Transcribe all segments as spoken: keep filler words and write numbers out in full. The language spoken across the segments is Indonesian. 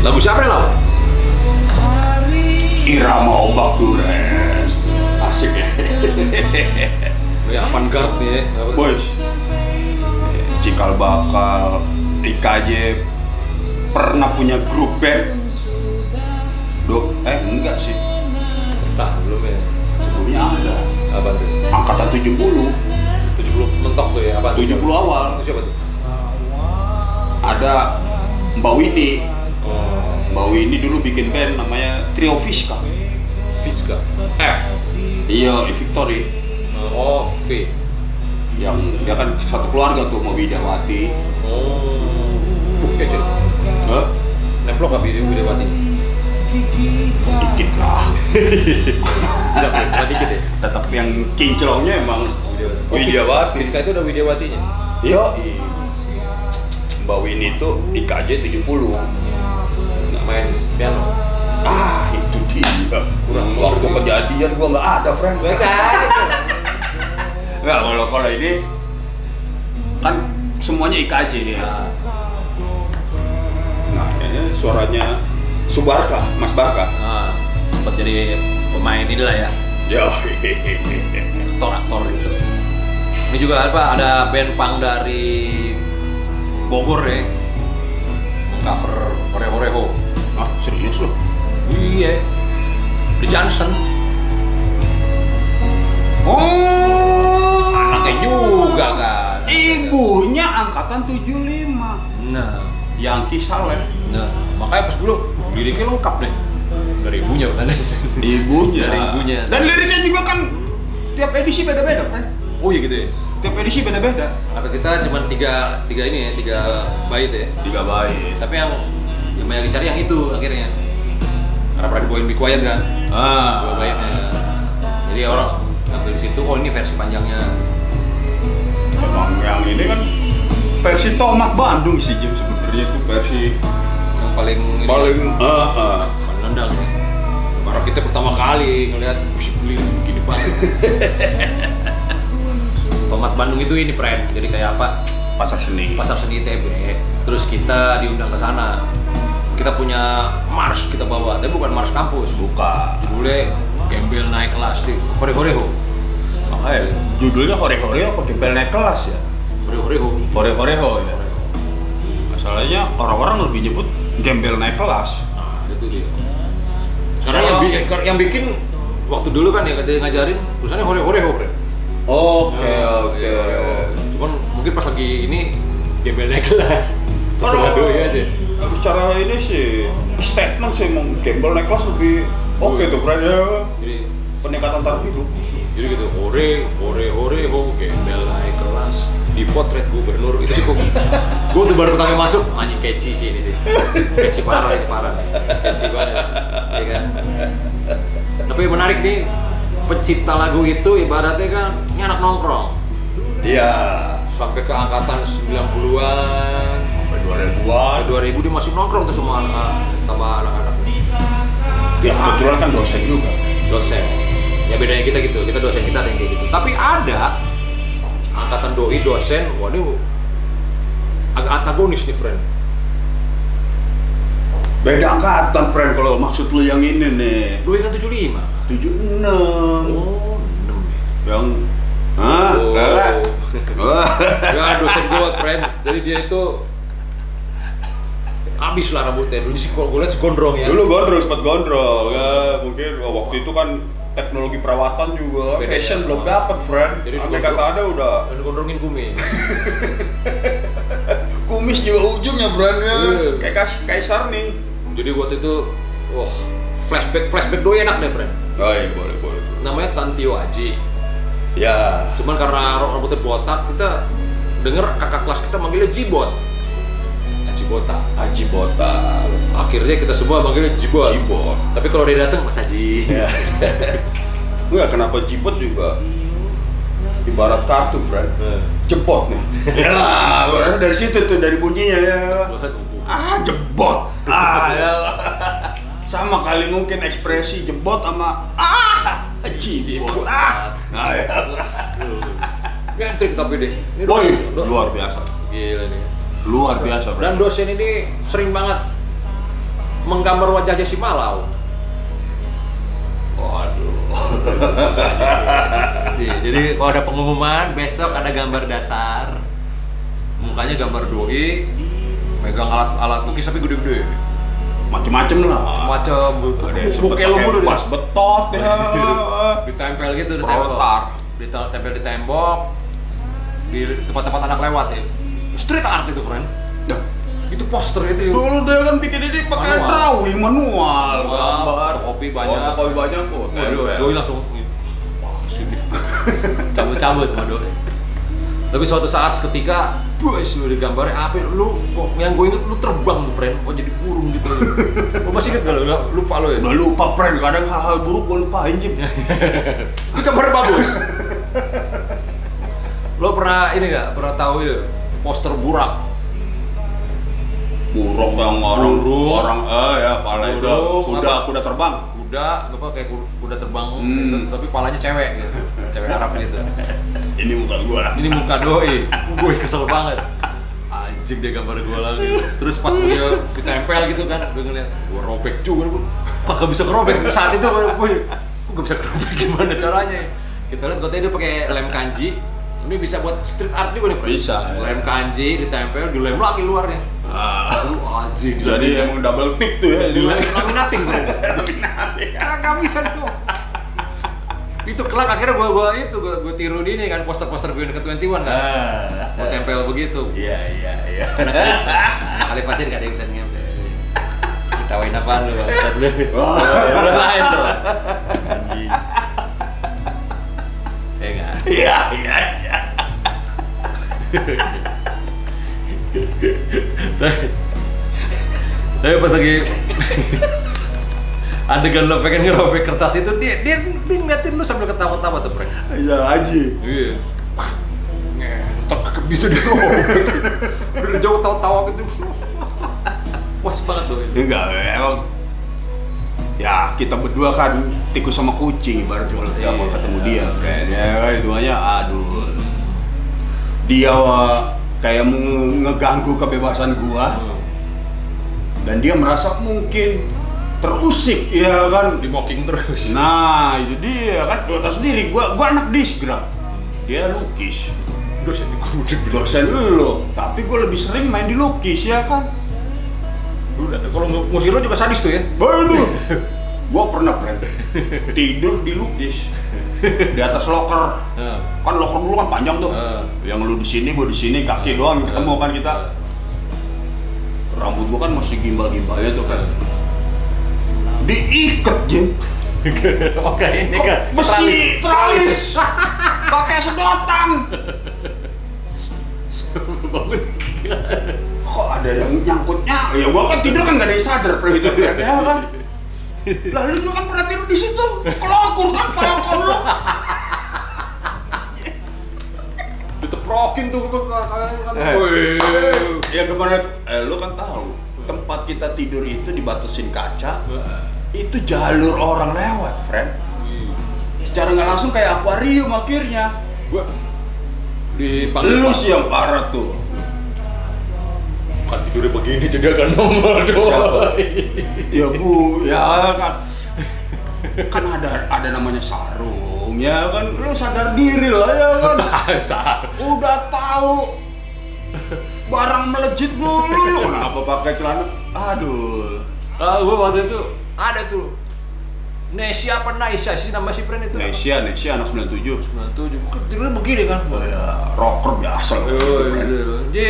Lagu siapa lah? Irama Ombak Dures. Asik ya. Kayak avant-garde nih. Boys. Cikal bakal I K J pernah punya grup band. Duh, eh enggak sih. Nah, belum ya. Sebelumnya ada. Apa tuh? Angkatan tujuh puluh. tujuh puluh mentok tuh ya, apa? tujuh puluh awal. Itu siapa tuh? Ada Mbak Winnie. Oh. Mbak Winnie dulu bikin band namanya Trio Fisca. Fisca. F. Iya, Victory. Oh, V. Yang dia kan satu keluarga tuh, mau Widawati. Oh, oke cuy. Hah? Neplok nggak bisa Widawati? Dikit lah. Tidak, tidak dikit ya. Tetap yang kinclongnya emang oh, Widawati. Fiska itu udah Widawatinya. Iya. Mbak Winnie itu I K J tujuh puluh. Nggak main piano. Ah, itu dia. Kurang waktu kejadian gua nggak ada, friend. Enggak, kalau kalau ini kan semuanya I K J nih. Nah, kayaknya suaranya Subarka, Mas Barka. Nah, sempat jadi pemain ini lah ya. Ya. Aktor-aktor itu. Ini juga apa ada band punk dari Bogor ya. Cover Oreho-Oreho. Ah, serius loh. Iya. The Johnson. Oh. Juga kan. Ibunya angkatan tujuh puluh lima. Nah, yang kisah lah. Nah, makanya pas dulu liriknya lengkap deh. Dari ibunya kan. Ibunya. Dari ibunya. Dan liriknya juga kan tiap edisi beda-beda kan. Oh iya gitu ya. Tiap edisi beda-beda. Atau kita cuma tiga tiga ini ya, tiga bait ya. Tiga bait. Tapi yang yang banyak dicari yang itu akhirnya. Karena pernah dibawain Be Quiet kan. Ah. Dua baitnya. Jadi orang ngambil di situ. Oh ini versi panjangnya. Emang yang ini kan versi Tomat Bandung sih Jim sebenarnya itu versi yang paling paling eh uh, uh. menendang ya. Baru kita pertama kali ngelihat bling gini banget. Tomat Bandung itu ini brand. Jadi kayak apa? Pasar Seni. Pasar Seni I T B. Terus kita diundang ke sana. Kita punya march kita bawa, tapi bukan march kampus. Bukan. Judulnya Gembel Naik Kelas di Hore-Horeho. Makanya judulnya Hore-Hore apa Gembel Naik Kelas ya? Hore-Horeho. Hore-Horeho ya. Masalahnya orang-orang lebih nyebut Gembel Naik Kelas. Nah, itu dia. Karena yang, bi- yang bikin waktu dulu kan ya katanya ngajarin tulisannya Hore-Horeho, Bre. Oke, oke. Cuman mungkin pas lagi ini Gembel Naik Kelas. Terserah doi aja. Secara ini sih statement sih emang Gembel Naik Kelas lebih oke tuh, Bre. Jadi peningkatan taraf hidup. Jadi gitu, hore, hore, hore, ho, gembel naik kelas di potret gubernur itu sih kok. Gue tuh baru pertama masuk, anjing keci sih ini sih. Keci parah ini parah, keci banget, ya kan. Tapi menarik nih, pencipta lagu itu ibaratnya kan ini anak nongkrong. Iya. Sampai ke angkatan sembilan puluhan, sampai dua ribuan. Sampai dua ribu dia masih nongkrong tuh semua anak sama anak-anak. Ya kebetulan kan dosen juga. Dosen. Ya bedanya kita gitu, kita dosen kita ada yang kayak gitu. Tapi ada angkatan doi dosen, waduh agak antagonis nih friend. Beda angkatan friend kalau maksud lu yang ini nih. Doi kan tujuh puluh lima. tujuh puluh enam. Oh, enam. Yang ah, oh. Lelet. Ya dosen gua friend. Jadi dia itu abis lah rambutnya. Dulu sih kalau gua lihat gondrong ya. Dulu gondrong, sempat gondrong. Ya, mungkin waktu itu kan teknologi perawatan juga, beda fashion ya, belum dapat, friend. Andai kata ada udah. Udah gondrongin kumis. Kumis juga ujungnya, brandnya kayak kas- kaisar nih. Jadi waktu itu, wah oh, flashback flashback doi enak deh, friend. Oh iya, boleh, boleh. Namanya Tanti Waji. Ya. Cuman karena rambutnya botak, kita denger kakak kelas kita manggilnya Jibot. Jibota. Haji Bota. Akhirnya kita semua manggilnya Jibot. Jibot. Tapi kalau dia datang Mas Haji. Enggak kenapa Jibot juga. ibarat kartu, friend. Hmm. Jebot nih. Ya, dari situ tuh, dari bunyinya ya. Ah, jebot. Ah, ya. Sama kali mungkin ekspresi jebot sama ah, jibot. Ah. Nah, ya. Ngantrik tapi deh. Ini Boy, dosen, luar biasa. Gila nih. Luar biasa, friend. Dan dosen ini sering banget menggambar wajahnya si Malau. Waduh. Jadi kalau ada pengumuman besok ada gambar dasar, mukanya gambar doi, megang alat-alat lukis tapi gede-gede, macem-macem lah. Macem. Bukan lumbu dulu. Pas betot ya. Ditempel gitu di tembok. Ditempel di tembok. Di tempat-tempat anak lewat ya. Street art itu, friend. Itu poster itu. Dulu dia kan bikin ini pakai drawing manual, gambar, kopi banyak, kopi banyak kok. Doi langsung cabut-cabut sama doi. Tapi suatu saat seketika, boys, lu digambarnya apa? Lu yang gue inget lu terbang tuh, friend. Kok jadi burung gitu? Lu masih inget gak? Lupa lu ya? Udah lupa, friend. Kadang hal-hal buruk gue lupain, Jim. Itu gambarnya bagus. Lu pernah ini gak? Pernah tahu ya? Poster burak. Burung yang orang, burung, orang eh ya, palanya itu kuda, kuda terbang. Kuda, apa kayak kuda terbang hmm. gitu, tapi palanya cewek gitu. Cewek Arab gitu. Ini muka gua. Ini muka doi. Gue kesel banget. Anjing dia gambar gua lagi. Terus pas dia ditempel gitu kan, gue ngeliat, gua robek juga gua. Pak gak bisa kerobek. Saat itu gue, gue gak bisa kerobek gimana caranya. Kita lihat katanya dia pakai lem kanji. Ini bisa buat street art juga nih, Pak. Bisa. Lem ya. Kanji ditempel, dilem lagi luarnya. Ah, lu aji. Jadi emang double pick tuh ya. Dilem laminating, Bro. Laminating. Kagak bisa tuh. Itu kelak akhirnya gua gua itu gua, gua tiru di ini kan poster-poster Biohazard ke dua puluh satu kan. Ah, gua tempel begitu. Iya, iya, iya. Kali pasir enggak ada yang bisa ngempe. Ketawain apaan lu, Bang? Wah, udah lain tuh. Anjing. Eh enggak. Iya, iya, iya. Tapi pas lagi adegan lo pengen ngerobek kertas itu, dia dia, dia ngeliatin lo sambil ketawa-tawa tuh, Frank. Iya, aji. Iya. Ngetok bisa dirobek. Udah jauh tawa-tawa gitu. Puas banget tuh. Enggak, emang ya kita berdua kan tikus sama kucing ibarat kalau iya, ketemu dia, Frank. Ya, duanya aduh. Dia kayak ngeganggu kebebasan gua hmm. dan dia merasa mungkin terusik, ya kan? Dimoking terus. Nah, itu dia kan dota sendiri. Gua gua anak disgraf. Dia lukis. Dosen dikudek. Dosen lu, tapi gua lebih sering main di lukis, ya kan? Udah, kalau musik lu juga sadis tuh ya? Waduh. Gua pernah berada tidur di lukis. Di atas loker, yeah. Kan loker dulu kan panjang tuh, yeah. Yang lu di sini, gue di sini, kaki doang ketemu kan kita. Rambut gua kan masih gimbal-gimbal ya tuh kan, yeah. Diikat, Jim. Oke, ini kan besi tralis, pakai sedotan. Kok ada yang nyangkutnya? Ya gua kan tidur kan nggak ada yang sadar gitu ya kan. Lah lu juga kan pernah tidur di situ. Kelokur kan palkon lu. Diteprokin tuh kan. Woi. Ya kemarin eh lu kan tahu, tempat kita tidur itu dibatasin kaca. Itu jalur orang lewat, friend. Secara nggak langsung kayak akuarium akhirnya. Gua dipanggil. Lu sih yang parah tuh. Kan tidurnya begini jadi agak nomor doang. Ya bu, ya kan kan ada ada namanya sarung, ya kan lu sadar diri lah ya kan. Udah tahu barang melejit mulu, kenapa pakai celana? Aduh. Ah, gua waktu itu ada tuh. Nesia apa Naisha sih nama si friend itu? Nesia, Nesia anak sembilan puluh tujuh. sembilan puluh tujuh. Tidurnya begini kan? Oh ya, rocker biasa. Jadi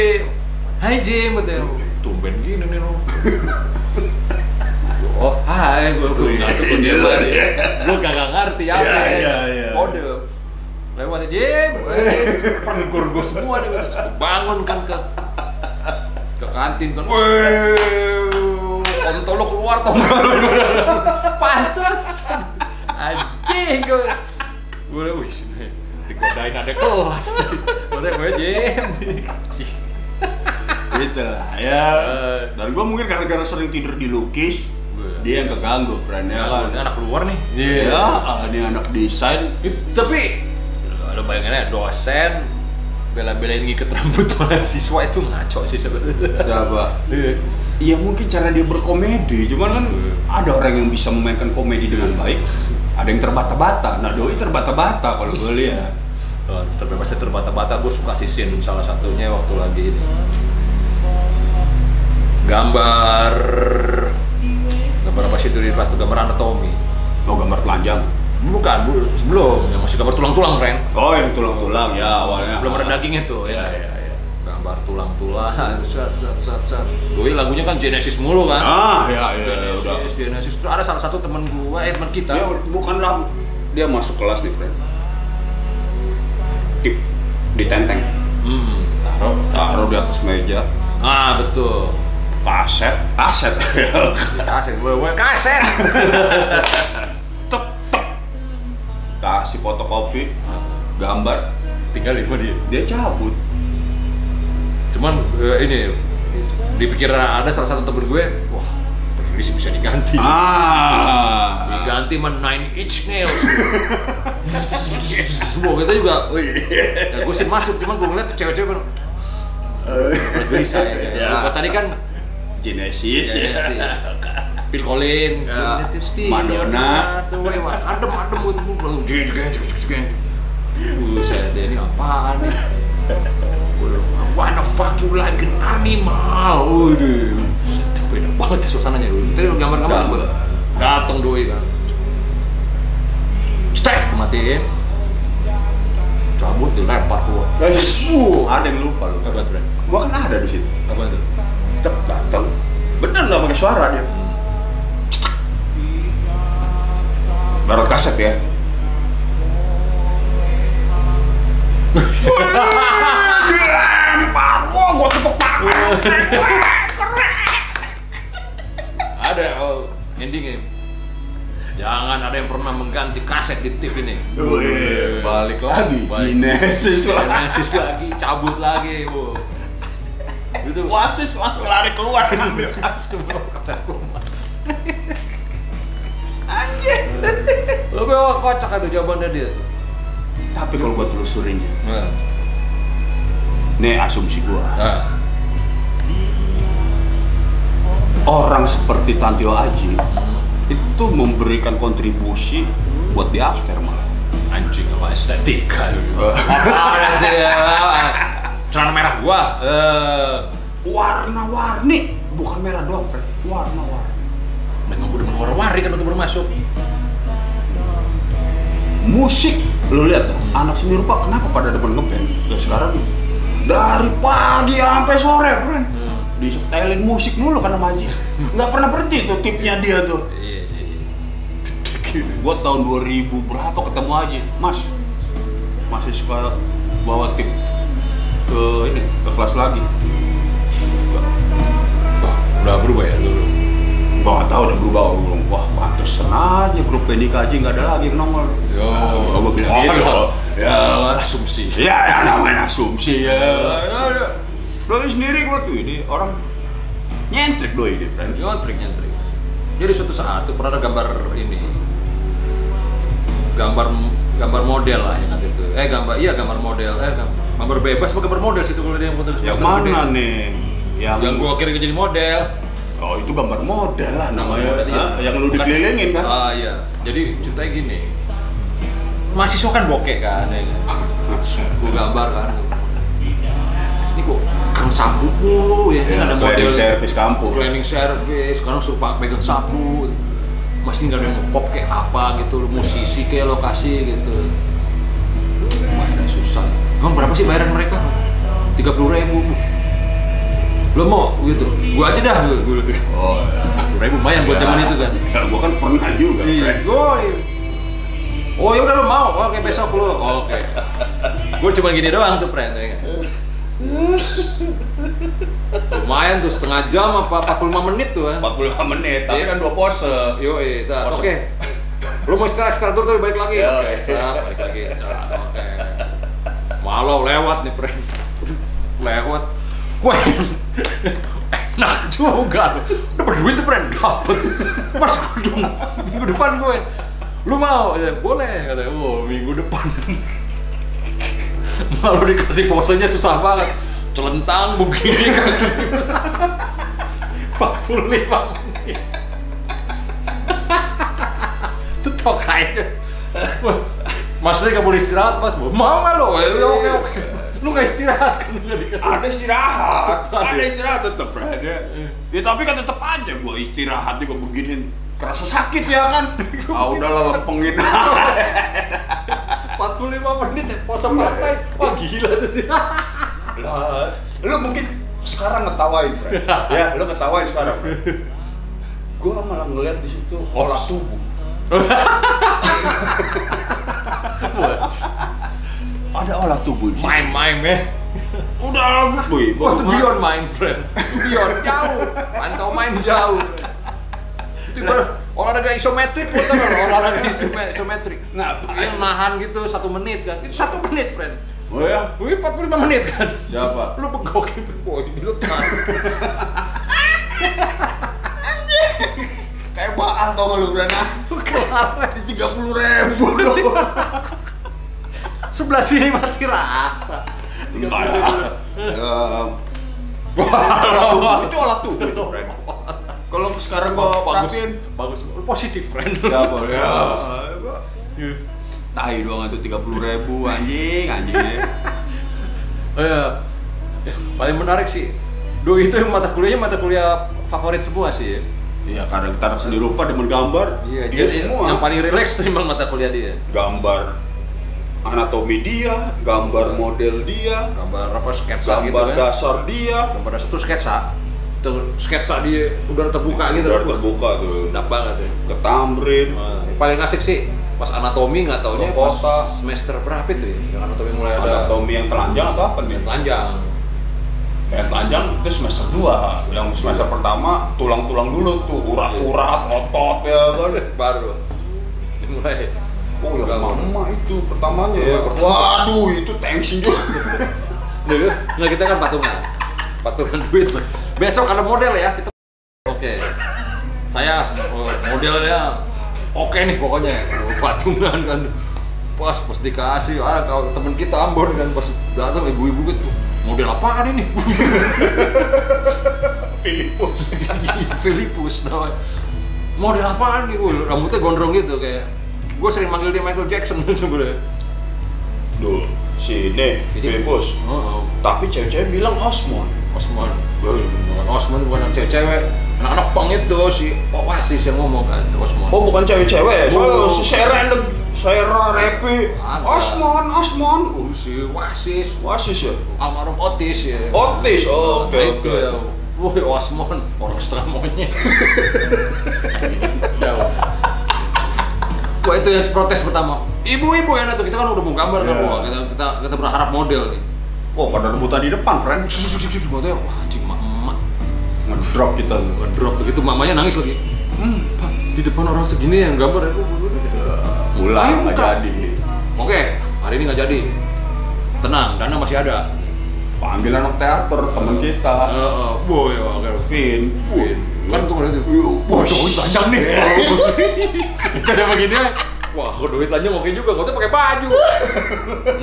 hai Jim, betul. Tumben gini nih lo. Oh, hai, gue belum ngerti kok dia tadi. Gue kagak ngerti apa ya. Iya, iya. Kode. Lewat Jim, pengkur gue semua nih. Bangun kan ke ke kantin kan. Wih, kontol lo keluar tombol. Pantas. Anjing gue. Gue udah wih. digodain ada kelas. Boleh gue jem. Gitu lah ya. Dan gue mungkin gara-gara sering tidur di lukis, dia yang keganggu, friendnya kan. Ini anak luar nih. Iya, ini anak desain. Tapi lo bayangin aja dosen bela-belain ngikat rambut mahasiswa itu ngaco sih sebenarnya. Coba. Iya mungkin cara dia berkomedi, cuman kan ada orang yang bisa memainkan komedi dengan baik, ada yang terbata-bata. Nah doi terbata-bata kalau gue lihat. Oh, tapi pasti terbata-bata. Gue suka sisin salah satunya waktu lagi ini gambar gambar apa sih itu di kelas tuh, gambar anatomi. Oh gambar telanjang? Bukan, bu, sebelum ya, masih gambar tulang-tulang keren. Oh yang tulang-tulang ya awalnya. Belum ada dagingnya tuh ya. Ya, ya. Gambar tulang-tulang, sat sat sat sat. Gue lagunya kan Genesis mulu kan. Ah ya ya. Genesis, Genesis. Terus ada salah satu teman gue, eh, teman kita. Dia bukanlah dia masuk kelas nih, friend. Tip ditenteng. Hmm. Taruh, taruh di atas meja. Ah betul. Kaset, kaset. Kaset, gue kaset. Tep tep. Kasih fotokopi, gambar. Tinggal lima dia. Dia cabut. Cuman ini dipikir ada salah satu temen gue, wah penulis bisa diganti. Ah. Diganti men Nine Inch Nails. Semua kita juga. Ya gue sih masuk, cuman gue ngeliat cewek-cewek kan. Bisa ya. Tadi kan Genesis. Phil Collins, Madonna. Adem adem itu langsung jeng jeng jeng. Buset, ini apaan nih? Wanna fuck you like an animal. Waduh, beda banget ya suasananya. Itu gambar-gambar gue dateng doi kan, stek, matiin, cabut, dilempar gua. Uh, ada yang lupa lu. Apa tuh? Gua kan ada di situ. Apa tuh? Cep dateng, bener nggak pakai suara dia. Baru kaset ya. Wah, gua tepuk tangan. Ada oh, endingnya. Jangan ada yang pernah mengganti kaset di T V ini. Wih, balik lagi. Genesis lagi. Genesis lagi, cabut lagi, wo. Itu wasis langsung lari keluar ambil kaset. Anjir. Lebih kocak itu jawabannya dia. Tapi kalau buat telusurin dia. Heeh. Nih asumsi gua. Nah. Orang seperti Tanti Waji hmm. itu memberikan kontribusi hmm. buat di after malah. Anjing apa estetika dulu. Celana merah gua. Uh, warna-warni, bukan merah doang, Fred. Warna-warni. Memang udah warna-warni kan untuk bermasuk. Musik, lu lihat dong, anak seni rupa kenapa pada depan ngeband? Ya sekarang nih. Dari pagi sampai sore, friend. Hmm. Disetelin musik mulu karena Maji. Nggak pernah berhenti tuh tipnya dia tuh. Iya, iya, iya. Gua tahun dua ribu berapa ketemu Haji. Mas, masih suka bawa tip ke ini, ke kelas lagi. Wah, udah berubah ya dulu? Gua nggak tahu udah berubah. Wah, pantesan aja grup band I K J nggak ada lagi nomor. Yo, nah, gua bilang gitu. Ya, asumsi. Ya, ya namanya asumsi ya. Doi sendiri gua tuh ini orang nyentrik doi dia, friend. Nyentrik, nyentrik. Jadi suatu saat tuh pernah ada gambar ini. Gambar gambar model lah yang itu. Eh gambar iya gambar model, eh gambar bebas apa gambar model situ kalau dia yang foto. Yang mana nih? Yang yang gua akhirnya jadi model. Oh, itu gambar model lah namanya. Yang lu dikelilingin kan? Ah iya. Jadi ceritanya gini. Mahasiswa kan bokeh kan, ya kan? Gue gambar kan. Ini kok kang sapu mulu ya, ya ada model training service kampus. Training service, sekarang suka pegang sapu. Mas ini gak ada yang pop kayak apa gitu, musisi kayak lokasi gitu. Bayarnya susah. Emang berapa sih bayaran mereka? tiga puluh ribu. Lo mau gitu? Gua aja dah. Oh, tiga puluh ribu lumayan buat zaman itu kan? Ya, gua kan pernah juga. Oh ya udah lo mau, oke okay, besok lo, oh, oke. Okay. Gue cuma gini doang tuh, friend. Ya. Lumayan tuh setengah jam apa empat puluh lima menit tuh kan? empat puluh lima menit, tapi yeah. Kan dua pose. Yo itu, oke. Okay. Lo mau istirahat istirahat dulu tapi balik lagi. Yeah, oke, okay. Balik lagi. Oke. Okay. Malau lewat nih, friend. Lewat. Wah, enak juga. Udah berduit tuh, friend. Dapet. Mas, gue minggu depan gue. Lu mau? Ya, boleh. Katanya, oh, minggu depan. Malu dikasih posenya susah banget. Celentang begini kaki. empat puluh lima menit. Tetap kayaknya. Maksudnya gak boleh istirahat, Mas? Mau gak lo? Ya, oke, oke. Lu gak istirahat kan? Ada istirahat. Ada istirahat tetep ada. Ya tapi kan tetep aja gua istirahat juga begini. Kerasa sakit ya kan? Ah udahlah lempengin. empat puluh lima menit ya, puasa pantai. Wah gila tuh sih. Lah, lu mungkin sekarang ngetawain, Fred. Ya, lu ngetawain sekarang, Fred. Gua malah ngeliat di situ olah subuh. Ada olah tubuh. Main-main ya. Udah lembut, boy. Wah, itu beyond main, friend. Beyond jauh. Pantau main jauh. Itu nah, olahraga isometrik, betul olahraga isometrik. Nah, yang nahan gitu satu menit kan. Itu satu menit, friend. Oh ya? Wih, empat puluh lima menit kan. Siapa? Lu pegok itu, boy. Lu kan. Kayak baal tau gak lu berana? Kelar di tiga puluh ribu dong. Sebelah sini mati rasa. Enggak ada. Wah, itu olah tubuh itu, friend. Kalau sekarang gua perhatiin bagus, positif, friend. Ya boleh. Tahi doang itu tiga puluh ribu anjing, anjing. Oh ya. Paling menarik sih. Duh, itu yang mata kuliahnya mata kuliah favorit semua sih. Iya, karena kita harus seni rupa demen gambar. Iya, dia semua. Yang paling rileks terima mata kuliah dia. Gambar. Anatomi dia, gambar model dia, gambar apa sketsa gambar gitu kan? Dasar dia, gambar dasar itu sketsa, itu sketsa dia udah terbuka gitu, udah terbuka tuh, sedap banget ya, ketamrin. Nah, paling asik sih pas anatomi nggak taunya pas semester berapa itu ya, yang anatomi mulai ada. Anatomi yang telanjang atau apa nih? Telanjang. Yang telanjang itu semester dua, yang semester pertama tulang-tulang dulu tuh, urat-urat, otot ya kan, baru mulai. Oh ya mama itu pertamanya ya. Waduh itu tension juga. Nah kita kan patungan, patungan duit. Besok ada model ya kita. Oke, saya modelnya oke nih pokoknya. Patungan kan, pas pas dikasih. Ah kalau temen kita Ambon kan pas datang ibu-ibu gitu. Model apaan ini? Filipus, Filipus. Model apaan nih? Rambutnya gondrong gitu kayak. Gue sering manggil dia Michael Jackson sebenernya. Duh, si ini, Filipus. Oh, oh. Tapi cewek-cewek bilang Osmond. Osmond. Osmond bukan anak cewek-cewek. Anak-anak punk itu si Oasis yang ngomong kan, Osmond. Oh, bukan cewek-cewek. Soalnya si Sera, Sera Repi. Osmond, Osmond. Oh, si Oasis. Oasis ya? Almarhum Otis ya. Otis, oke oke. Woi, Osmond. Orang setengah monyet. Jauh. Wah itu yang protes pertama. Ibu-ibu ya tuh, kita kan udah mau gambar yeah. Kan gua. Kita, kita kita berharap model nih. Oh, pada rebutan di depan, friend. Susuk-susuk motor. Wah, anjing mak-mak. Ngedrop kita. Ngedrop begitu mamanya nangis lagi. Hmm, Pak, di depan orang segini yang gambar aku. Ulang enggak jadi. Oke, hari ini enggak jadi. Tenang, dana masih ada. Panggil anak teater teman kita. Heeh, boy, oke, Finn. Kan tuh ada tuh, wah duit lanjang nih. Ada begini, wah duit lanjang oke juga, kalau tuh pakai baju.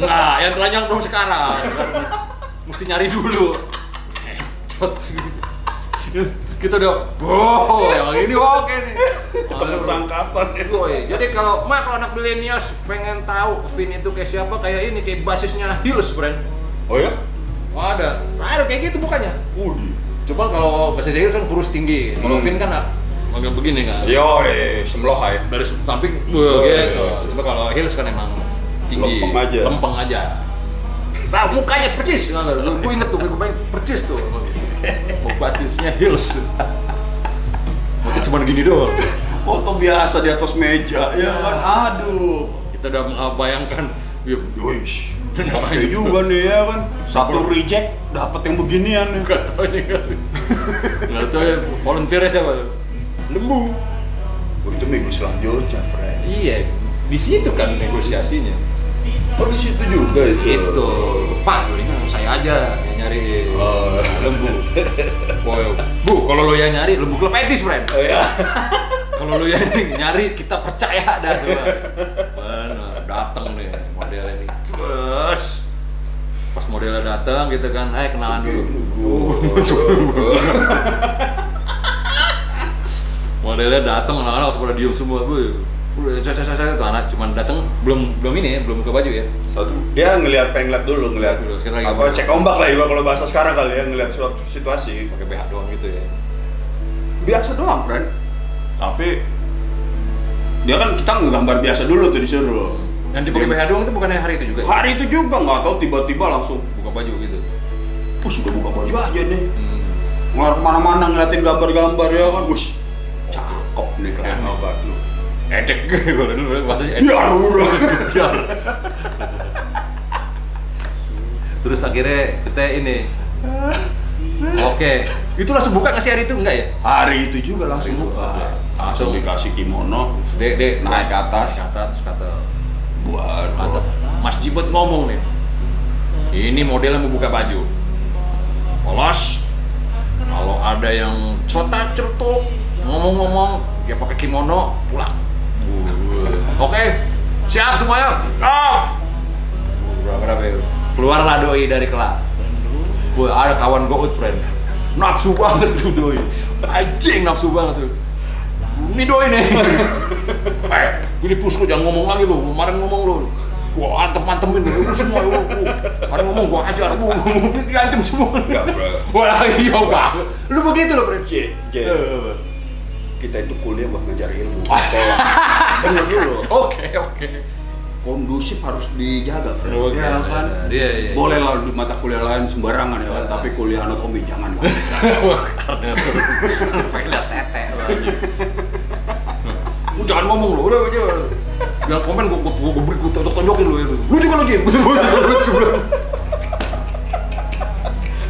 Nah, yang telanjang belum sekarang, mesti nyari dulu. Kita udah, boh, yang ini oke nih. Temen sangkatan ya. Jadi kalau mak kalau anak milenials pengen tahu Finn itu kayak siapa, kayak ini, kayak basisnya Hills, friend. Oh ya? Wah ada, ada kayak gitu bukannya? Udi. Coba kalau bahasa Jawa kan kurus tinggi, kalau Finn kan agak begini kan? Iya, semlohai dari samping gitu. Coba kalau Hills kan emang tinggi, lempeng aja. Lempeng aja. Nah, mukanya percis, gue inget tuh, gue bayang percis tuh. Basisnya Hills. Itu cuma gini doang. Foto biasa di atas meja, ya kan? Aduh. Kita udah bayangkan, wish. Oke juga nih ya kan, satu reject dapat yang beginian ya. Gak tau ini kan. Gak tau ya, volunteernya siapa? Lembu. Itu minggu selanjutnya, friend. Iya, di situ kan negosiasinya. Oh di situ juga itu. Itu. Pak, jurinya saya aja yang nyari oh. Lembu. Oh, bu, kalau lo yang nyari lembu klub etis, friend. Oh ya. Kalau lo yang nyari kita percaya dah semua. Benar, datang nih modelnya nih. Terus pas modelnya datang gitu kan, eh kenalan dulu. Modelnya datang, anak-anak langsung pada diem semua, bu. Udah caca-caca tuh anak, cuman datang belum belum ini ya, belum buka baju ya. Satu. Dia ngelihat, pengen ngeliat dulu, ngeliat dulu. Apa cek ombak lah juga kalau bahasa sekarang kali ya, ngeliat suatu situasi. Pakai B H doang gitu ya. Biasa doang, friend. Tapi dia kan kita ngegambar biasa dulu tuh disuruh. Dan dipakai B H doang itu bukannya hari itu juga? Ya? Hari itu juga nggak tahu tiba-tiba langsung buka baju gitu. Push udah buka baju aja nih. Hmm. Ngelar kemana-mana ngeliatin gambar-gambar ya kan, wush. Cakep nih keren banget lu. Edek kalau dulu bahasanya edek. Biar udah. Biar. Terus akhirnya kita ini oke, itu langsung buka ngasih hari itu enggak ya? Hari itu juga langsung itu buka. Langsung dikasih kimono, dek dek naik ke atas, naik ke atas kata buat Mas Jibot ngomong nih. Ini modelnya mau buka baju. Polos. Kalau ada yang cetak-cetuk, ngomong-ngomong, dia pakai kimono pulang. Oke, okay, siap semuanya. Ah! Berapa-berapa? Keluarlah doi dari kelas. Gue ada kawan gue friend. Nafsu banget tuh doi. Anjing nafsu banget tuh. Ini doi nih. Eh, ini pusku jangan ngomong lagi lu. Kemarin ngomong lu. Gua antem-antemin lu semua lu. Kemarin ngomong gua ajar lu. Diantem semua. Ya, bro. Wah, iya, Bang. Lu begitu lo, friend. Kita itu kuliah buat ngajar ilmu. Bener dulu. Oke, oke. Kondusif harus dijaga, friend. Oh, ya, kan? Iya, iya. Boleh lah di mata kuliah lain sembarangan ya kan, tapi kuliah anatomi jangan. Karena fail tete lah. Lu jangan ngomong lu, udah aja. Jangan komen gua gua gua beri gua tonjokin lu itu. Lu juga lu Jim.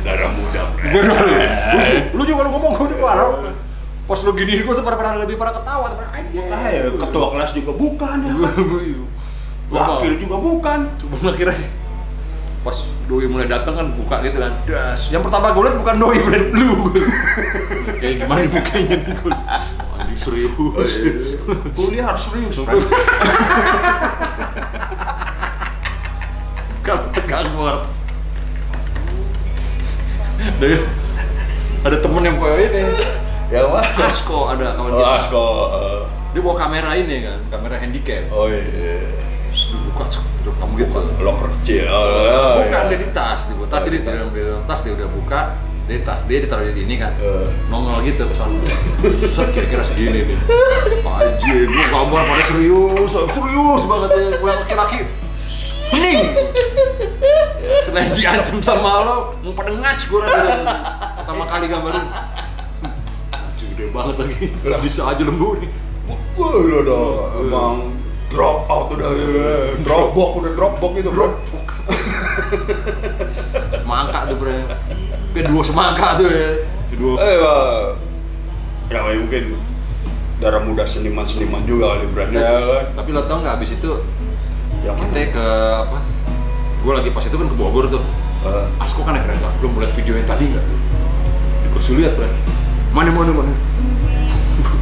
Darah muda, friend. Benar. Lu juga lu ngomong gua udah parah. Pas lu gini gua tuh parah-parah lebih parah ketawa, parah aja. Ketua kelas juga bukan ya. Wakil juga bukan. Cuma kira pas doi mulai datang kan buka gitu kan. Das. Yang pertama gue liat bukan doi, bener lu. Kayak gimana mukanya nih gue. Anjing serius. Kuliah harus serius. Kalau tegang war. Ada temen yang kayak ini. Ya wah. Asko ada kawan kita. Oh, Asko. Uh. Dia bawa kamera ini kan, kamera handicap. Oh iya. Dibuka cek kamu gitu loker kecil oh, bukan ya. Dia di tas dia tas jadi dia ambil tas dia udah buka dia tas dia ditaruh di ini kan uh. Nongol gitu kesana kira-kira segini nih anjir gua gambar pada serius serius banget ya gua laki-laki hening selain diancam sama lo mau pada ngac gua rasa pertama kali gambarin gede banget lagi bisa aja lembu nih wah lo dong emang drop out udah dropbox udah dropbox itu bro semangka tuh bro ya dua semangka tuh ya dua eh ya mungkin darah muda seniman-seniman juga kali brand ya kan tapi lo tau nggak abis itu yang kita ke apa gue lagi pas itu kan ke Bogor tuh uh. Asko kan naik kereta lo melihat video yang tadi nggak di kursi lihat bro mana mana mana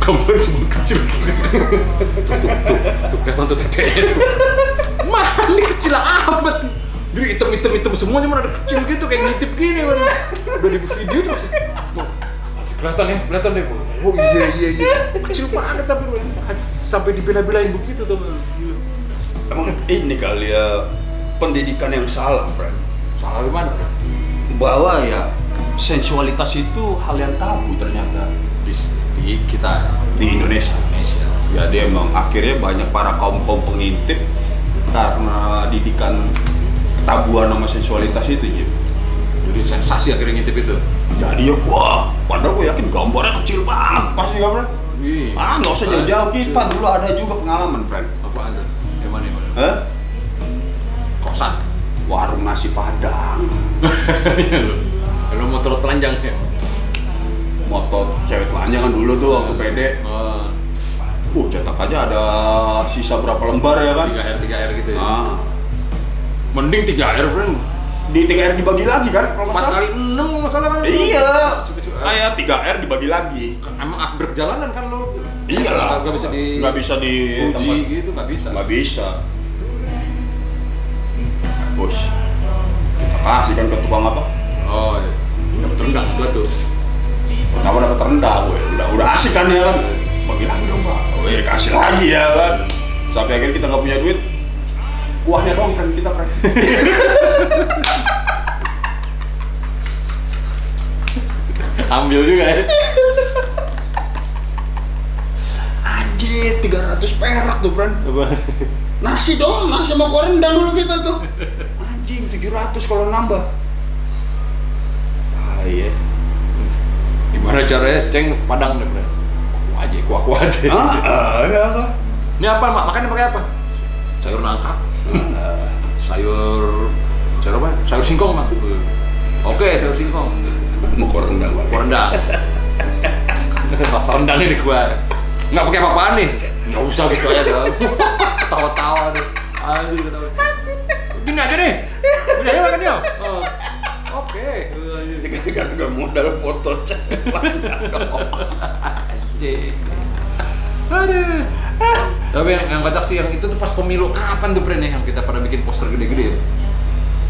gambar cuma kecil gitu tuh tuh tuh tuh kelihatan tuh tetenya tuh mana ini kecil amat jadi hitam-hitam-hitam semuanya mana ada kecil gitu kayak ngintip gini mana udah di video tuh kelihatan ya, kelihatan deh oh iya iya iya kecil banget tapi sampai dibela-belain begitu tuh emang ini kali ya pendidikan yang salah, friend salah gimana? Bahwa ya sensualitas itu hal yang tabu ternyata di kita di Indonesia. Indonesia. Ya dia emang akhirnya banyak para kaum kaum pengintip karena didikan ketabuan sama sensualitas itu, Jim. Jadi sensasi akhirnya ngintip itu. Jadi ya gua, padahal gua yakin gambarnya kecil banget pasti gambarnya. Iya. Ah nggak usah jauh-jauh kita dulu ada juga pengalaman, friend. Apaan? Yang mana? Hah? Kosan, warung nasi Padang. Kalau motor telanjang ya. Motor cewek telanjang kan dulu tuh waktu P D uh, uh cetak aja ada sisa berapa lembar ya kan tiga R tiga R gitu ya ah, Mending tiga R, friend. Di tiga R dibagi lagi kan? empat kali enam kalau masalah kan? Iya. Kayak tiga R dibagi lagi. Emang akbar jalanan kan lo? Iya lah. Gak bisa di... Gak bisa di... Fuji gitu, gak bisa. Gak bisa. Bos, kita kasih kan ke tukang apa? Oh iya. Dapet rendang juga tuh. Kenapa dapet rendang? Udah, udah asik kan ya kan? Bagi lagi dong pak. Weh, kasih lagi ya kan? Sampai akhirnya kita gak punya duit. Kuahnya doang, friend, kita, friend. Ambil juga ya. Anjir, tiga ratus perak tuh, friend. Nasi doang, nasi sama koreng dan dulu kita tuh. Anjing, tujuh ratus kalau nambah. Ah iya. Gimana caranya ceng padang deh, friend? Kuah aja, kuah-kuah aja. Ah, ah, iya, iya. Ini apa, mak? Makannya pakai apa? Sayur nangka, uh, sayur, sayur apa? Sayur singkong mah. Oke, sayur singkong. Mau korendang, korendang. Pas rendangnya di gua, nggak pakai apa-apaan nih. Nggak usah gitu aja dong. Ketawa-tawa deh. Aduh, ketawa. Gini aja nih. Gini aja makan dia. Oh. Oke. Tiga-tiga modal foto cek. Cek. Aduh. Tapi yang, yang kocak sih yang itu tuh pas pemilu kapan tuh, Bren, ya? Yang kita pada bikin poster gede-gede ya?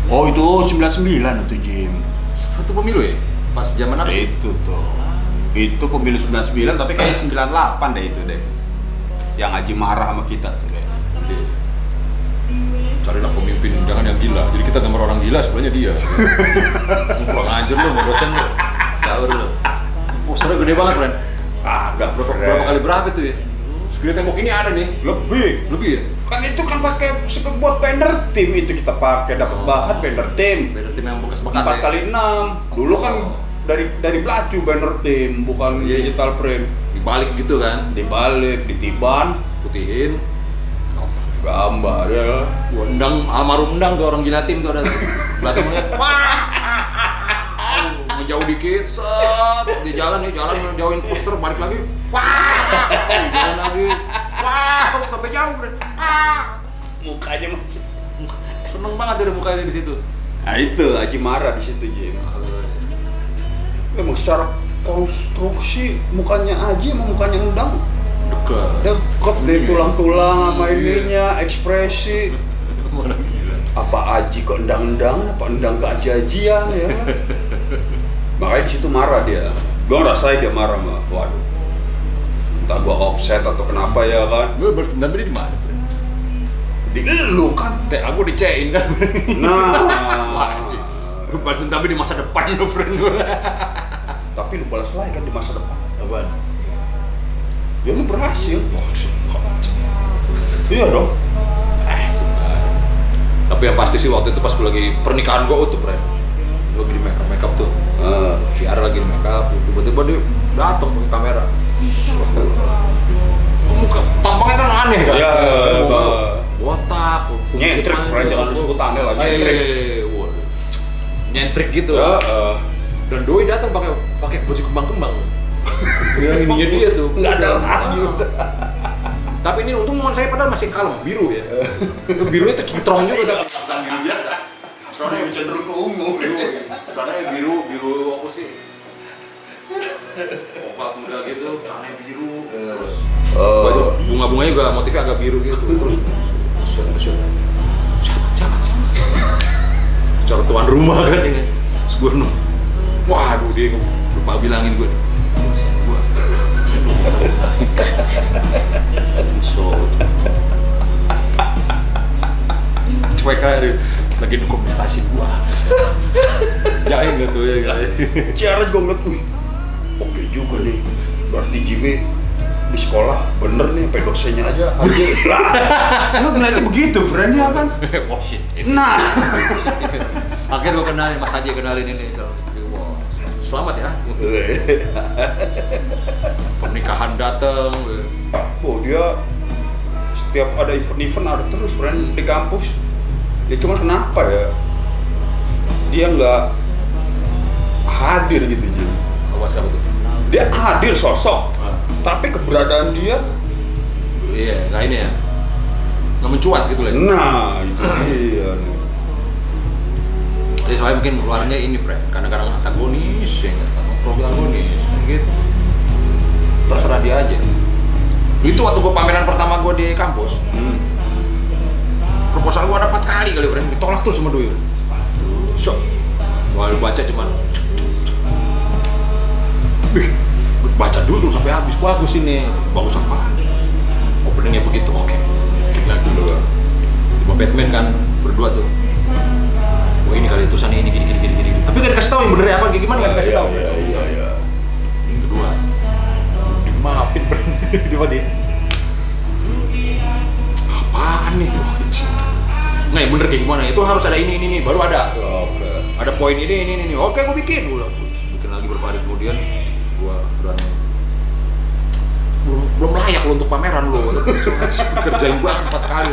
Oh itu sembilan puluh sembilan itu, Jim. Itu pemilu ya? Pas zaman apa sih? Itu tuh itu pemilu sembilan puluh sembilan tapi kayak sembilan puluh delapan deh itu deh. Yang Haji marah sama kita tuh kayak. Carilah pemimpin, jangan yang gila. Jadi kita gambar orang gila sebenarnya dia. Kurang ajar lu, mau dosen lu. Caur lu. Posternya gede banget, Bren. Agak berapa, berapa kali berapa itu ya? Di tembok ini ada nih lebih lebih ya kan itu kan pakai buat Blender tim itu kita pakai dapat oh. bahan Blender tim Blender tim yang bekas bekas empat kali enam dulu kan oh. dari dari belacu Blender tim bukan yeah. digital print dibalik gitu kan dibalik ditiban putihin oh. gambar ya undang almarhum undang tuh orang gila tim tuh ada belatung lihat wah menjauh dikit set di jalan nih jalan menjauhin poster balik lagi wah jalan lagi wah sampai jauh ah mukanya masih seneng banget dari mukanya di situ. Nah itu Haji marah di situ Jim. Memang secara konstruksi mukanya Haji sama mukanya Undang dekat dekat deh tulang-tulang sama ininya ekspresi apa Haji ke Undang-Undang apa Undang ke Haji-Hajian ya. Makanya disitu marah dia. Gue ngerasain dia marah mah. Waduh. Entah gua offset atau kenapa ya kan. Gue bersendam ini di mana? Di lu kan. Teh aku dicein kan. Nah. Wajib. Gue bersendam di masa depan lu friend gue. Tapi lu balas lagi kan di masa depan. Apaan? Ya lu berhasil. Iya dong. Eh. Tapi yang pasti sih waktu itu pas gue lagi pernikahan gue utuh friend. Gue lagi di makeup makeup tuh. Uh. Si Ara lagi di makeup. Tiba-tiba dia datang ke kamera. Muka tampangnya kan aneh kan? Iya, botak, nyentrik, jangan lu sebut aneh lah, nyentrik nyentrik gitu ya, uh. Dan doi datang pakai pakai baju kembang-kembang ya ininya dia tuh nggak ada lagi udah tapi ini untung mohon saya padahal masih kalem, biru ya birunya tuh centrong juga bukan biru biasa soalnya cenderung ke ungu soalnya biru, biru apa sih obat muda gitu, tanah biru, terus uh, bunga-bunganya juga motifnya agak biru gitu, terus asyik, asyik, siapa, siapa, siapa, cara tuan rumah kan ini, terus gue nung, waduh dia lupa bilangin gue, gue, so, cuek aja deh, lagi dukung di stasiun gue, jahin gak tuh ya guys, ciaran gue ngeliat gue. Oke juga nih, berarti Jimmy di sekolah bener nih, sampai dosennya aja aja lah, lu ngeliatnya begitu, friend ya kan? Positif nah akhirnya gue kenalin, Mas Haji kenalin ini selamat ya pernikahan dateng oh dia setiap ada event-event ada terus, friend, di kampus ya cuman kenapa ya dia nggak hadir gitu Jimmy siapa tuh? Dia hadir sosok, ah. tapi keberadaan dia iya, nah ini ya nggak mencuat gitu lah. Nah, itu dia nih Jadi soalnya mungkin keluarnya ini pre, kadang-kadang antagonis ya nggak tahu, protagonis gitu. Terserah dia aja. Itu waktu gue pameran pertama gue di kampus, hmm. proposal gue ada empat kali kali pre, ditolak tuh sama Dwi. Shock, walau baca cuman, Bih, baca dulu sampai habis, bagus ini, bagus apaan? Openingnya begitu, oke, okay. Kita dulu. Cuma Batman kan berdua tuh. Oh ini kali tulisannya ini gini gini gini gini. Tapi gak dikasih tahu yang bener apa, gimana gak dikasih tahu. Iya iya iya. Yang kedua, dimaafin berarti. Apaan nih? Nah yang bener kayak gimana? Itu harus ada ini ini ini baru ada. Oke. Ada poin ini ini ini. Oke, gue bikin. Gue bikin lagi beberapa hari kemudian. Gue aturan belum belum layak lo untuk pameran lo. Kerjain banget empat kali.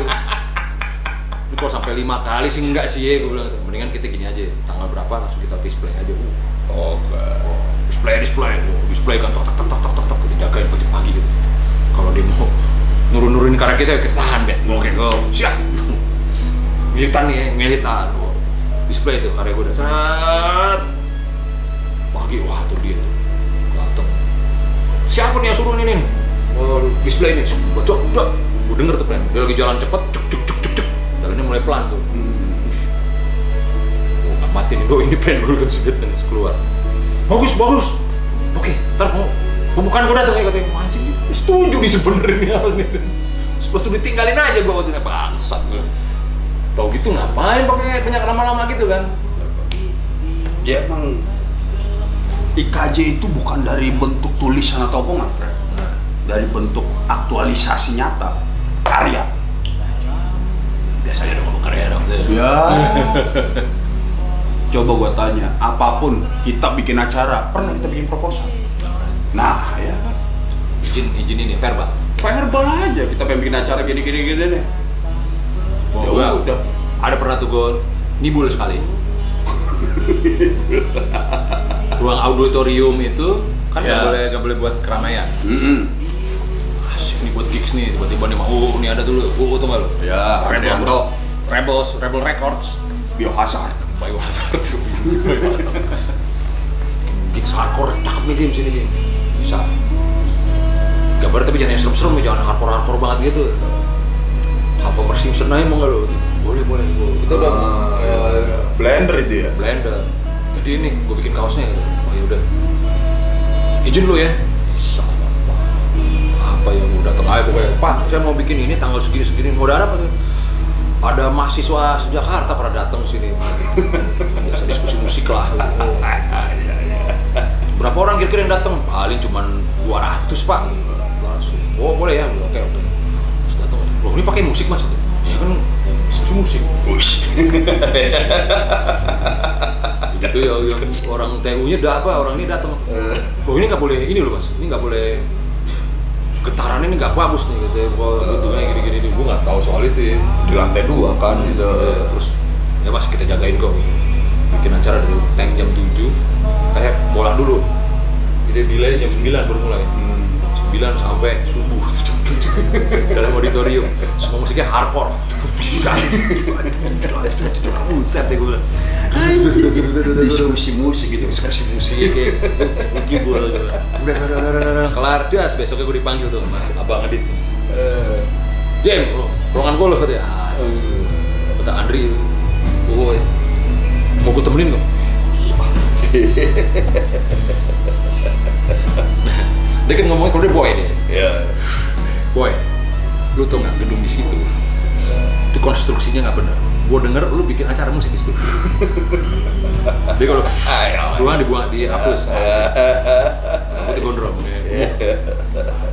Ini kalau sampai lima kali sih enggak sih ya, gue bilang mendingan kita gini aja, tanggal berapa langsung kita display aja. Oke. Oh, oh, display display, oh, display kan tak tak tak tak tak tak kita jagain pagi-pagi gitu. Kalau dia mau nurun-nurunin karya kita, kita tahan bet. Oke, go siap. Militan nih, militan. Oh, display itu karya gue udah cat. Pagi wah tuh dia tuh dateng. Siapa nih yang suruh ini nih? Oh, display ini, bocok, bocok. Gue denger tuh kan, dia lagi jalan cepet, cuk cuk cuk cuk cuk. Jalannya mulai pelan tuh. Hmm. Oh, gak mati nih, gue ini pengen gue sebetulnya keluar. Bagus, bagus. Oke, ntar mau pembukaan gue datang nih katanya. Anjing, setuju nih sebenarnya. Terus ditinggalin aja gue waktu itu, bangsat gue. Tahu gitu ngapain pakai banyak lama-lama gitu kan? Ya emang I K J itu bukan dari bentuk tulisan atau omongan, Fred. Nah. Dari bentuk aktualisasi nyata karya. Biasanya dong karya dong. Ya. Coba gua tanya, apapun kita bikin acara, pernah kita bikin proposal? Nah, ya. Izin izin ini verbal. Verbal aja, kita pengen bikin acara gini-gini gini deh. Oh, ya, gua udah. Ada pernah tuh gua nibul sekali. Ruang auditorium itu kan nggak yeah. boleh nggak boleh buat keramaian. Mm-hmm. Asik nih buat gigs nih, tiba-tiba nih, oh ini ada dulu, oh tau nggak lo? Ya, Rebel, Rebels, Rebel Records, Biohazard, Biohazard, Biohazard. Gigs hardcore, cakep nih Jim, sini Jim, bisa. Gambar tapi jangan yang serem-serem ya, jangan hardcore-hardcore banget gitu. Apa persimsen aja mau nggak lo? Boleh boleh, boleh. Kita udah uh, ya, ya. Blender itu ya? Blender. Jadi ini, gue bikin kaosnya gitu. Oh yaudah, izin lu ya. Salah apa? Apa yang mau datang aja pokoknya. Pak, saya mau bikin ini tanggal segini-segini. Mau ada apa tuh? Ada mahasiswa se-Jakarta pada datang sini. Biasa diskusi musik lah. Oh. Berapa orang kira-kira yang datang? Paling cuma dua ratus pak. dua ratus. Oh boleh ya, oke oke. Terus datang. Loh ini pakai musik mas? Ya kan diskusi musik. Gitu ya, yang orang T U-nya udah apa, orang ini datang. Oh ini nggak boleh, ini loh mas, ini nggak boleh getarannya ini nggak bagus nih gitu. Kalau bentuknya gini-gini, gue nggak tahu soal itu. Ya. Di lantai dua kan gitu. Terus ya mas kita jagain kok. Bikin acara dari tank jam tujuh, kayak bola dulu. Jadi delay jam sembilan baru mulai. sembilan sampai subuh dalam auditorium. Semua musiknya hardcore. Buset deh gue. Diskusi musik gitu, diskusi musik kayak keyboard. Udah kelar, das besoknya gue dipanggil tuh sama Abang Adit. Eh. Jam, ruangan gue loh katanya. Ah. Kata Andri. Woi. Mau gue temenin enggak? Dia kan ngomongin kalau dia boy deh. Iya. Boy. Lu tau enggak gedung di situ? Itu konstruksinya nggak bener. Gue denger lu bikin acara musik di situ. Jadi kalau ruang dibuang di hapus. Aku tuh gondrong.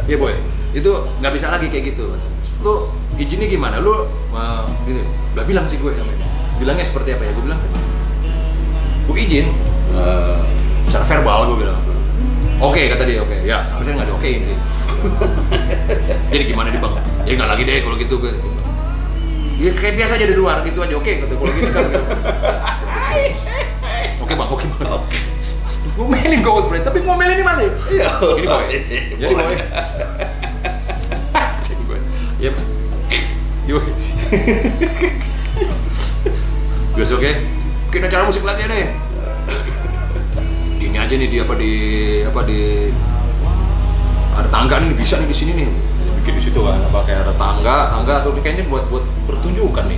Iya boy, itu nggak bisa lagi kayak gitu. Lu izinnya gimana? Lu uh, gitu. Udah bilang sih gue. Bilangnya seperti apa ya? Gue bilang, gue izin. Secara verbal gue bilang. Oke okay, kata dia, oke. Okay. Ya, harusnya nggak diokein sih. Jadi gimana nih bang? Ya nggak lagi deh kalau gitu. Ya kayak biasa aja di luar gitu aja, oke kata kalau gitu kan gitu. Oke bang, oke bang. Gue melin gue outbreak, tapi mau melin di mana ya? Gini boy, jadi boy. Jadi boy, iya bang. Yoi. Biasa oke? Oke bikin acara musik lagi nih. Di ini aja nih, di apa di apa di ada tangga nih, bisa nih di sini nih. Bikin di situ kan, apa kayak ada tangga, tangga atau kayaknya buat buat pertunjukan nih.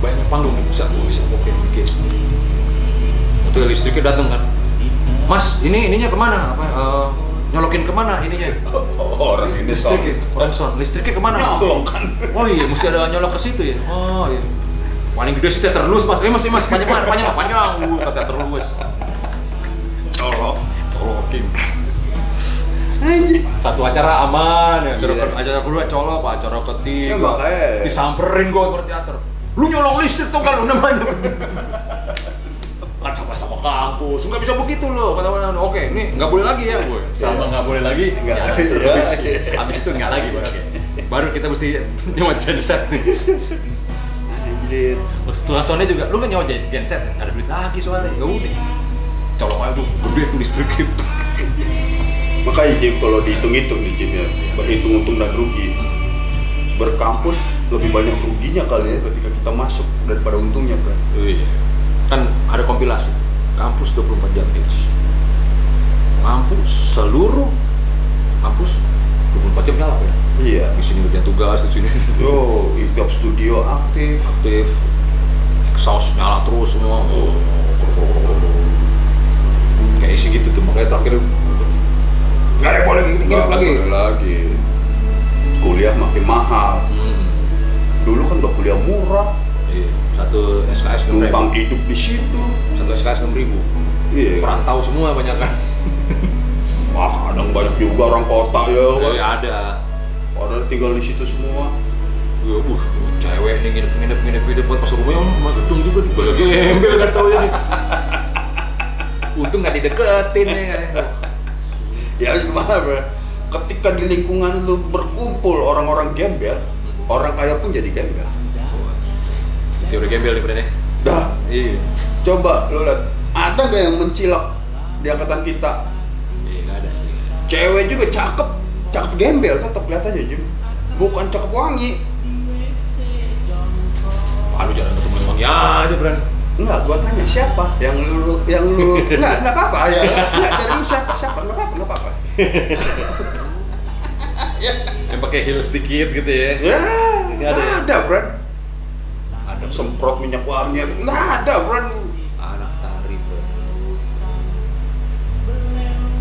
Banyak panggung nih, bisa gua bisa oke bikin. Waktu listriknya datang kan. Mas, ini ininya kemana? Apa uh, nyolokin kemana ininya? Orang ini sound. Orang sound. Listriknya kemana? Nyolong kan. Oh iya, mesti ada nyolok ke situ ya. Oh iya. Paling gede sih terlus mas. Eh mas, mas panjang mana? Panjang panjang. Uh, kata terlus. Colok, colokin. Anjir. Satu acara aman ya. Terus yeah. acara kedua colok, acara ketiga. Ya, makanya. Disamperin gua ke teater. Lu nyolong listrik tuh kalau namanya. Kan sama-sama kampus, nggak bisa begitu loh kata-kata. Oke, ini nggak boleh lagi ya gue. Selama nggak boleh lagi, nggak lagi. Habis itu nggak lagi, baru kita mesti nyawa genset nih. Setelah soalnya juga, lu kan nyawa genset, ada duit lagi soalnya. Ya udah, colong aja tuh, gede tuh listriknya. Makanya Jim, kalau dihitung-hitung nih Jim ya, berhitung untung dan rugi. Berkampus lebih banyak ruginya kali ya ketika kita masuk daripada untungnya kan. Kan ada kompilasi kampus dua puluh empat jam hits, kampus seluruh kampus dua puluh empat jam nyala ya. Iya, di sini kerja tugas, di sini yo tiap studio aktif aktif exhaust nyala terus semua. Oh, kayak isi gitu tuh. Makanya terakhir nggak ada boleh nggak lagi lagi kuliah makin mahal. Hmm. Dulu kan udah kuliah murah. Iya. Satu S K S enam ribu. Numpang hidup di situ. Satu S K S enam ribu. Iya. Perantau semua banyak kan. Wah, kadang banyak juga orang kota ya. Iya, kan? Ada. Padahal tinggal di situ semua. Ya, uh, cewek nih nginep-nginep di tempat pas rumahnya rumah gedung juga di balik gembel enggak tahu ya. Untung enggak dideketin ya. Ya gimana, Bro? Ketika di lingkungan lu berkumpul orang-orang gembel, orang kaya pun jadi gembel. Teori gembel nih Fren ya? Dah. Iya. Coba lo lihat, ada gak yang mencilak di angkatan kita? Iya gak ada sih. Cewek juga cakep, cakep gembel tetap kelihatannya Jim. Bukan cakep wangi. Aduh jangan ketemu wangi aja Fren. Enggak, gua tanya siapa yang lu yang lu enggak enggak apa-apa ya. Enggak dari lu siapa siapa enggak apa-apa enggak apa-apa. Ya. Yang pakai heels dikit gitu ya. Ya. Ini ada. Ada Fren. Ada semprot minyak wangi, nggak ada Bro. Anak tari Bro.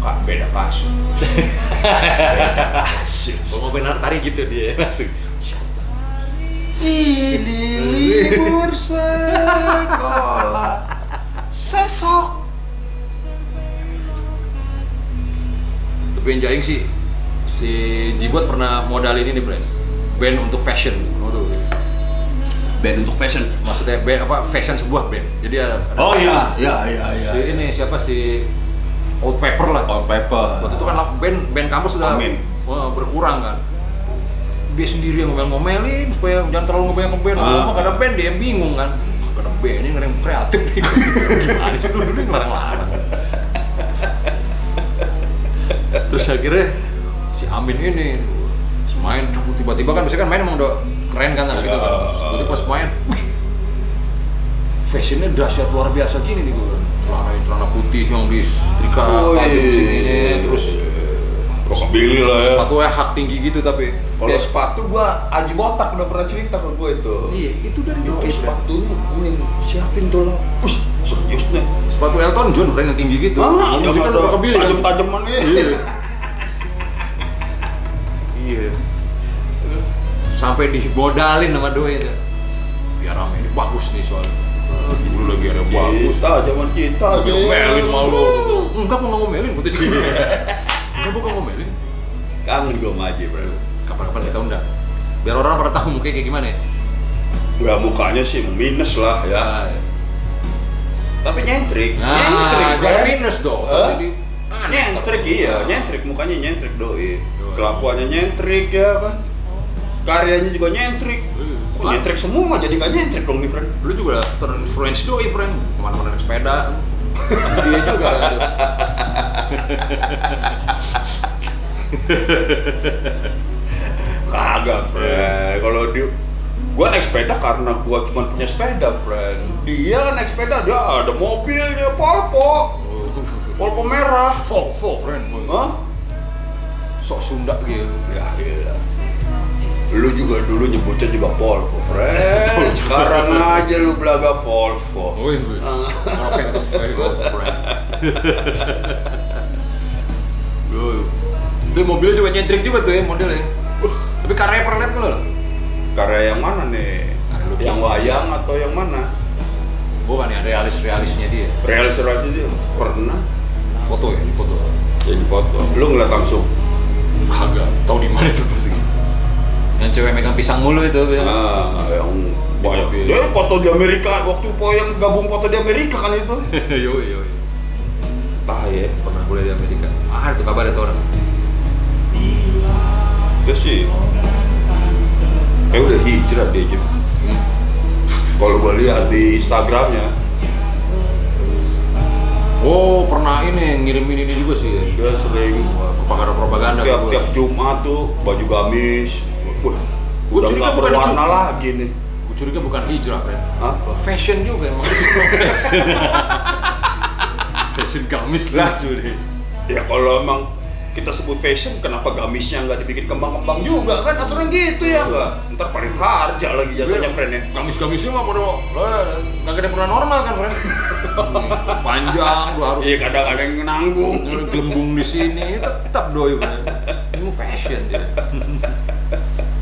Kak beda kasus. Beda kasus. Mau benar tari gitu dia langsung. Ini libur sekolah sesok. Tapi yang jahing sih si Jibot pernah modal ini nih Bro. Band untuk fashion. Waduh. Band untuk fashion? Maksudnya band apa? Fashion sebuah band. Jadi ada, ada oh iya, iya, iya, iya. Si ini siapa si Old Paper lah. Old Paper. Waktu itu kan band band kampus sudah berkurang kan. Dia sendiri yang ngomel-ngomelin supaya jangan terlalu ngebayang-ngebayang. Kalau ah. Kadang band dia bingung kan. Kadang band ini kadang kreatif nih. Gimana sih dulu dulu ngelarang-larang. Terus akhirnya si Amin ini main tiba-tiba kan biasanya kan main emang udah keren kan gitu kan. Jadi pas main, wih, fashionnya dahsyat luar biasa gini nih gue. Celana celana putih yang di setrika di sini, terus rockabilly lah ya. Sepatunya hak tinggi gitu tapi. Kalau sepatu gua Aji Botak udah pernah cerita ke gue itu. Iya, itu dari itu sepatunya gue yang siapin tuh lah. Wih, serius nih. Sepatu Elton John yang tinggi gitu. Ah, yang ada rockabilly tajam-tajaman ya. Iya. Sampai dimodalin sama doi itu. Biar rame ini bagus nih soalnya. Dulu lagi ada bagus. Kita zaman kita aja. Ngomelin malu. Enggak gua enggak ngomelin putih. Enggak gua ngomelin. Kangen gua sama Aji, Bro. Kapan-kapan kita undang. Biar orang pada tahu mukanya kayak gimana ya. Enggak mukanya sih minus lah ya. Tapi nyentrik. Nyentrik enggak minus dong. Nyentrik iya, nyentrik mukanya nyentrik doi. Kelakuannya nyentrik ya kan. Karyanya juga nyentrik. Kok nyentrik semua jadi nggak nyentrik dong nih Fren. Lu juga terinfluence doi Fren. Kemana-mana naik sepeda. Dia juga. Kagak Fren. Kalau dia, gua naik sepeda karena gua cuma punya sepeda Fren. Dia kan naik sepeda, dia ada mobilnya, Volvo. Volvo merah. Volvo, friend. Hah? Sok Sunda gitu. Ya, gila. Lu juga dulu nyebutnya juga Volvo, friend. Sekarang aja lu belaga Volvo. Oh, iya. Orang Volvo, friend. Itu mobilnya juga nyentrik juga tuh ya modelnya. Uh. Tapi karya perlet lu? Karya yang mana nih? Yang wayang atau yang mana? Bukan ya, realis-realisnya dia. Realis-realisnya dia? Pernah? Foto ya? Di foto? Ya di foto. Lu ngeliat langsung? Agak. Tau di mana tuh pasti. Yang cewek megang pisang mulu itu. Nah, yang banyak. Dia foto di Amerika. Waktu yang gabung foto di Amerika kan itu. Yoi, yoi. Entah ya. Pernah boleh di Amerika. Ah, itu kabar itu orang. Itu sih. Eh udah hijrah dia gitu. Kalau gue lihat di Instagramnya, oh pernah ini ngirimin ini juga sih. Ya? Dia sering propaganda-propaganda. Tiap tiap Jumat tuh baju gamis. Wah, gue curiga bukan warna lagi nih. Gue curiga bukan hijrah, friend. Hah? Fashion juga emang. Fashion. Fashion gamis lah curi. Ya kalau emang kita sebut fashion, kenapa gamisnya nggak dibikin kembang-kembang juga kan? Aturan gitu ya nggak? Ntar parit harga lagi jatuhnya, friendnya. Gamis-gamisnya mah bodoh, kagak ada pernah normal kan, friend? Panjang, gua harus. Iya kadang-kadang nanggung. Gelembung di sini tetap doi, friend. Ini fashion dia.